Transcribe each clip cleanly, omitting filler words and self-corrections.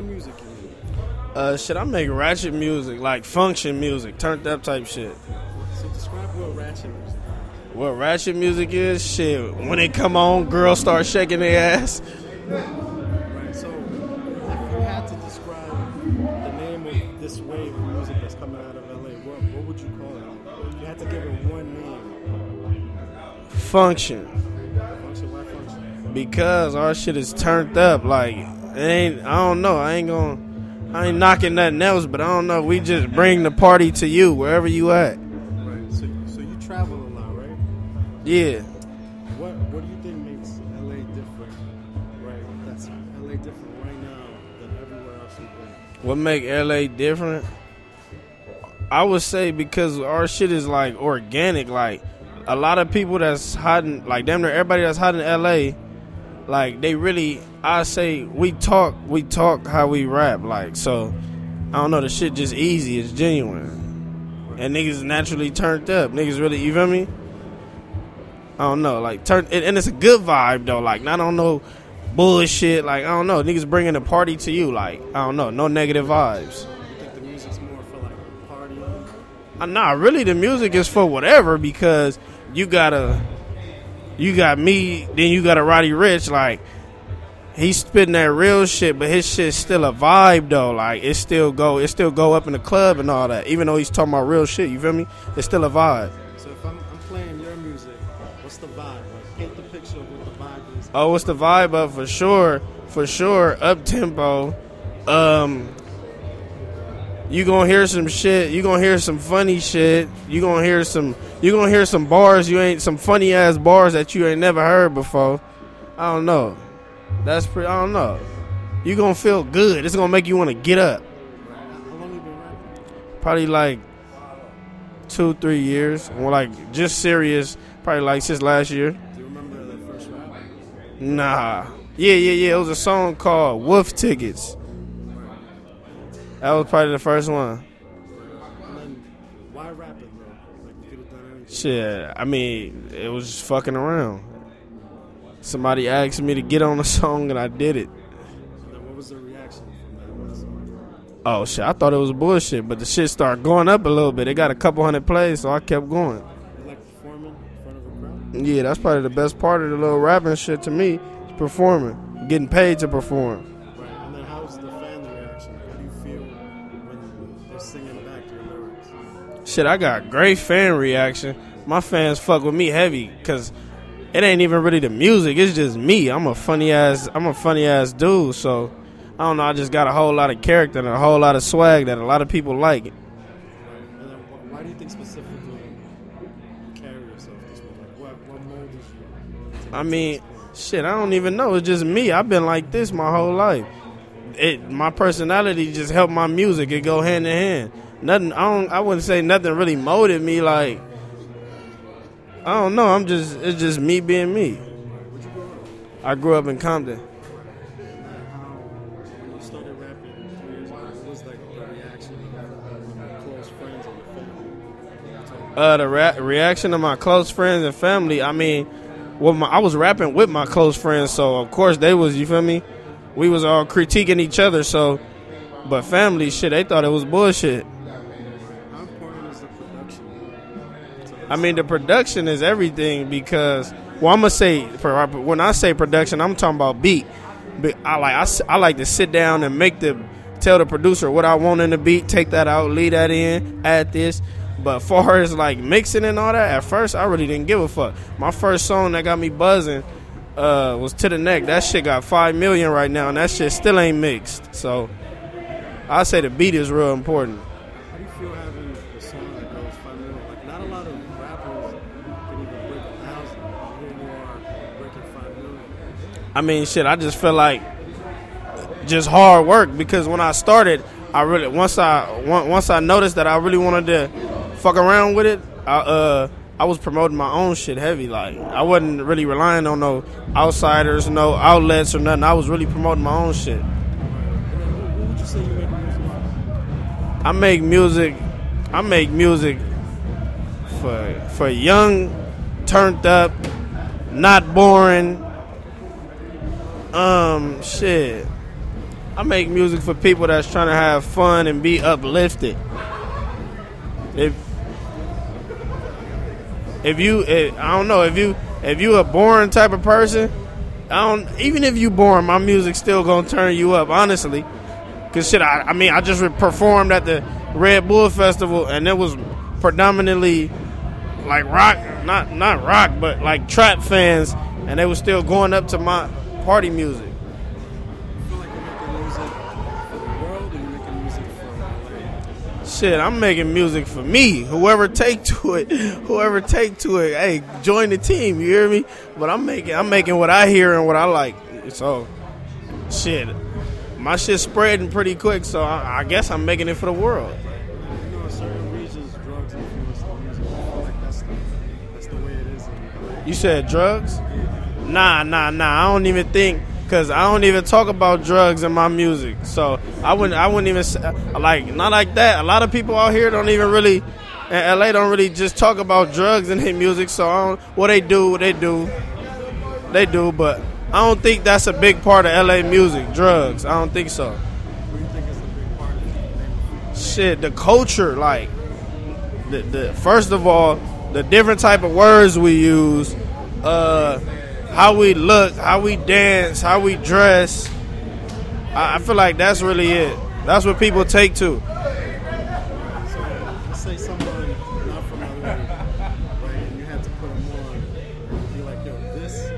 of music you make? Shit, I make ratchet music, like function music, turned up type shit. So describe what ratchet music is. What ratchet music is? Shit, when it come on, girls start shaking their ass. Right, so if you had to describe the name of this wave of music that's coming out of LA, what would you call it? If you had to give it one name. Function. Function, why function? Because our shit is turned up, like, I ain't knocking nothing else, but I don't know. We just bring the party to you, wherever you at. Right. So you travel a lot, right? Yeah. What do you think makes LA different? Right. That's LA different right now than everywhere else you've been. What make LA different? I would say because our shit is like organic. Like a lot of people that's hot in, like damn near everybody that's hot in LA. Like they really, I say we talk how we rap. Like so, I don't know. The shit just easy. It's genuine, right. And niggas naturally turned up. Niggas really, you feel me? I don't know. Like and it's a good vibe though. Like I don't know bullshit. Like I don't know. Niggas bringing the party to you. Like I don't know. No negative vibes. You think the music's more for like partying? Nah, really the music is for whatever because you got me, then you got a Roddy Ricch, like, he's spitting that real shit, but his shit's still a vibe, though. Like, it still go up in the club and all that, even though he's talking about real shit, you feel me? It's still a vibe. So if I'm playing your music, what's the vibe? Like, paint the picture of what the vibe is. Oh, what's the vibe of? For sure, up-tempo. You gonna hear some shit. You gonna hear some funny shit. You gonna hear some bars. You ain't some funny ass bars that you ain't never heard before. I don't know. That's pretty. I don't know. You gonna feel good. It's gonna make you wanna get up. How long you been rapping? Probably like 2-3 years. Well, like just serious. Probably like since last year. Do you remember the first rap? Nah. Yeah. It was a song called Wolf Tickets. That was probably the first one. And then, why rapping, bro? Like, you could have done anything. Shit, I mean, it was just fucking around. Somebody asked me to get on a song, and I did it. And then what was the reaction from that? Oh, shit, I thought it was bullshit, but the shit started going up a little bit. It got a couple hundred plays, so I kept going. You like performing in front of a crowd? Yeah, that's probably the best part of the little rapping shit to me, is performing, getting paid to perform. Shit, I got great fan reaction. My fans fuck with me heavy because it ain't even really the music. It's just me. I'm a funny ass dude. So, I don't know. I just got a whole lot of character and a whole lot of swag that a lot of people like it. And then why do you think specifically you carry yourself this way? Like, what mold is you? I mean, shit, I don't even know. It's just me. I've been like this my whole life. My personality just helped my music. It go hand in hand. Nothing. I wouldn't say nothing really molded me. Like, I don't know. It's just me being me. I grew up in Compton. When you started rapping 3 years ago, what was like the reaction of your close friends and family? The reaction of my close friends and family. I mean, I was rapping with my close friends, so of course they was. You feel me? We was all critiquing each other, so. But family shit, they thought it was bullshit. How important is the production? I mean, the production is everything because, well, I'm going to say, when I say production, I'm talking about beat. But I like to sit down and tell the producer what I want in the beat, take that out, leave that in, add this. But far as like mixing and all that, at first, I really didn't give a fuck. My first song that got me buzzing was To the Neck. That shit got 5 million right now, and that shit still ain't mixed. So I say the beat is real important. How do you feel having a song that goes 5 million? Like, not a lot of rappers can even break 1,000. Here you are breaking 5 million. I mean, shit, I just feel like just hard work because when I started, once I noticed that I really wanted to fuck around with it, I was promoting my own shit heavy. Like, I wasn't really relying on no outsiders, no outlets or nothing. I was really promoting my own shit. I make music for young, turned up, not boring. Shit. I make music for people that's trying to have fun and be uplifted. If you a boring type of person, even if you boring, my music's still gonna turn you up, honestly. Cause shit, I just performed at the Red Bull Festival, and it was predominantly like rock, not rock, but like trap fans, and they were still going up to my party music. Shit, I'm making music for me. Whoever take to it. Hey, join the team. You hear me? But I'm making what I hear and what I like. So, shit, my shit's spreading pretty quick. So I guess I'm making it for the world. You know, in certain regions, drugs influence the music. I feel like that's the way it is. You said drugs? Yeah. Nah. Cause I don't even talk about drugs in my music, so I wouldn't even say, like, not like that. A lot of people out here don't even really, in LA, don't really just talk about drugs in their music. So they do, but I don't think that's a big part of LA music. Drugs, I don't think so. What do you think is a big part of it? Shit, the culture, like the first of all, the different type of words we use. How we look, how we dance, how we dress. I feel like that's really it. That's what people take to. So, let's say someone not from LA, right, and you had to put them on and be like, yo, this is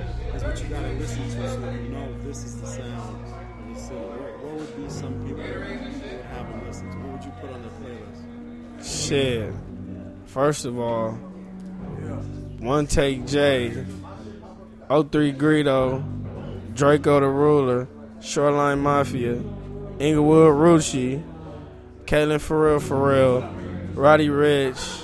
what you got to listen to so you know this is the sound of the city. What would be some people you would have them listen to? What would you put on their playlist? Shit. First of all, One Take J, 03 Greedo, Draco the Ruler, Shoreline Mafia, Inglewood Rucci, Kaelin Farrell, Roddy Ricch.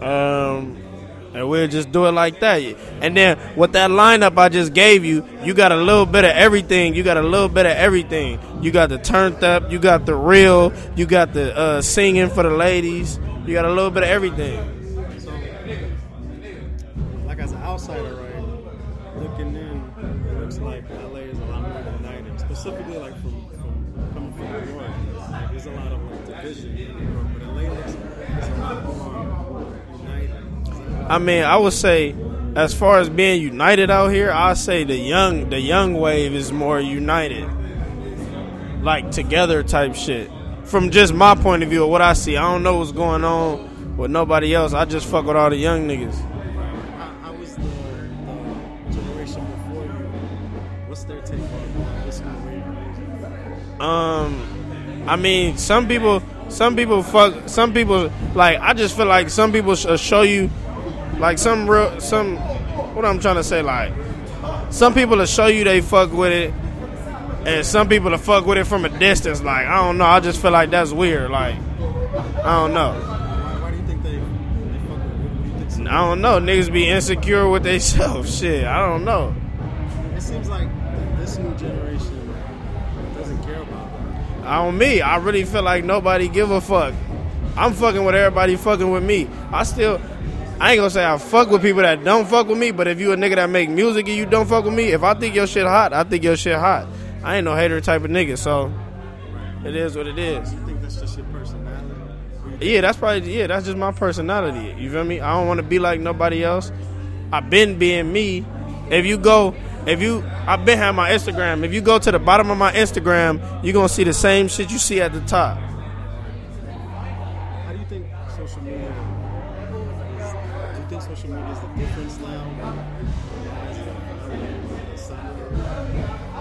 And we'll just do it like that. And then with that lineup I just gave you, you got a little bit of everything. You got the turned up, you got the real, you got the singing for the ladies. You got a little bit of everything. Outsider, right? Looking in, it looks like LA is a lot more united. Specifically, like from coming from New York, like, there's a lot of like division in New York, but LA looks like a lot more united. I mean, I would say, as far as being united out here, I say the young wave is more united, like together type shit. From just my point of view of what I see, I don't know what's going on with nobody else. I just fuck with all the young niggas. I mean, some people like, I just feel like some people show you like some people will show you they fuck with it, and some people will fuck with it from a distance. Like, I don't know, I just feel like that's weird. Like, I don't know. Why do you think they fuck with it? I don't know, niggas be insecure with themselves. Shit, I don't know. It seems like this new generation doesn't care about that. I really feel like nobody give a fuck. I'm fucking with everybody fucking with me. I ain't gonna say I fuck with people that don't fuck with me, but if you a nigga that make music and you don't fuck with me, if I think your shit hot, I think your shit hot. I ain't no hater type of nigga, so it is what it is. You think that's just your personality? Yeah, that's just my personality. You feel me? I don't want to be like nobody else. I've been being me. I've been having my Instagram. If you go to the bottom of my Instagram, you're going to see the same shit you see at the top. Do you think social media is the difference now?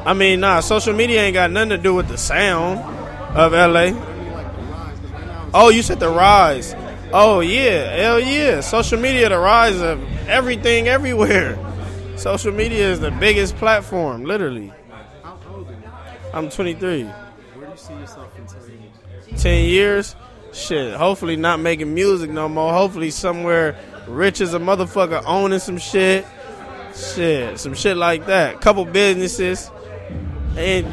I mean, nah, social media ain't got nothing to do with the sound of LA. Oh, you said the rise. Oh, yeah, hell yeah. Social media, the rise of everything everywhere. Social media is the biggest platform, literally. How old are you? I'm 23. Where do you see yourself in 10 years? 10 years? Shit, hopefully not making music no more. Hopefully somewhere rich as a motherfucker owning some shit. Shit, some shit like that. Couple businesses. And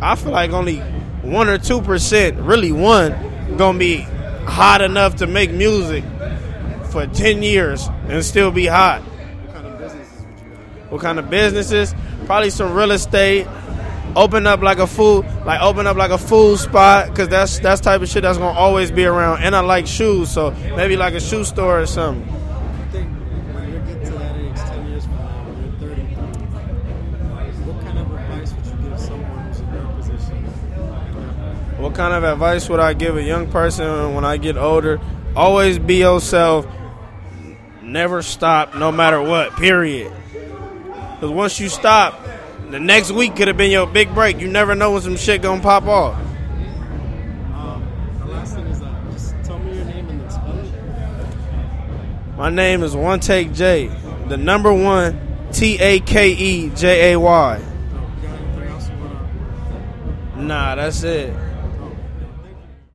I feel like only 1 or 2%, really one, gonna be hot enough to make music for 10 years and still be hot. What kind of businesses? Probably some real estate, open up like a food spot, because that's type of shit that's gonna always be around. And I like shoes, so maybe like a shoe store or something. I think when you get to that age, 10 years from now, when you're 33, what kind of advice would you give someone who's in your position? What kind of advice would I give a young person when I get older? Always be yourself. Never stop, no matter what. Period. Because once you stop, the next week could have been your big break. You never know when some shit gonna pop off. The last thing is that, just tell me your name and spell it. My name is One Take J. The number one, TAKEJAY. Nah, that's it.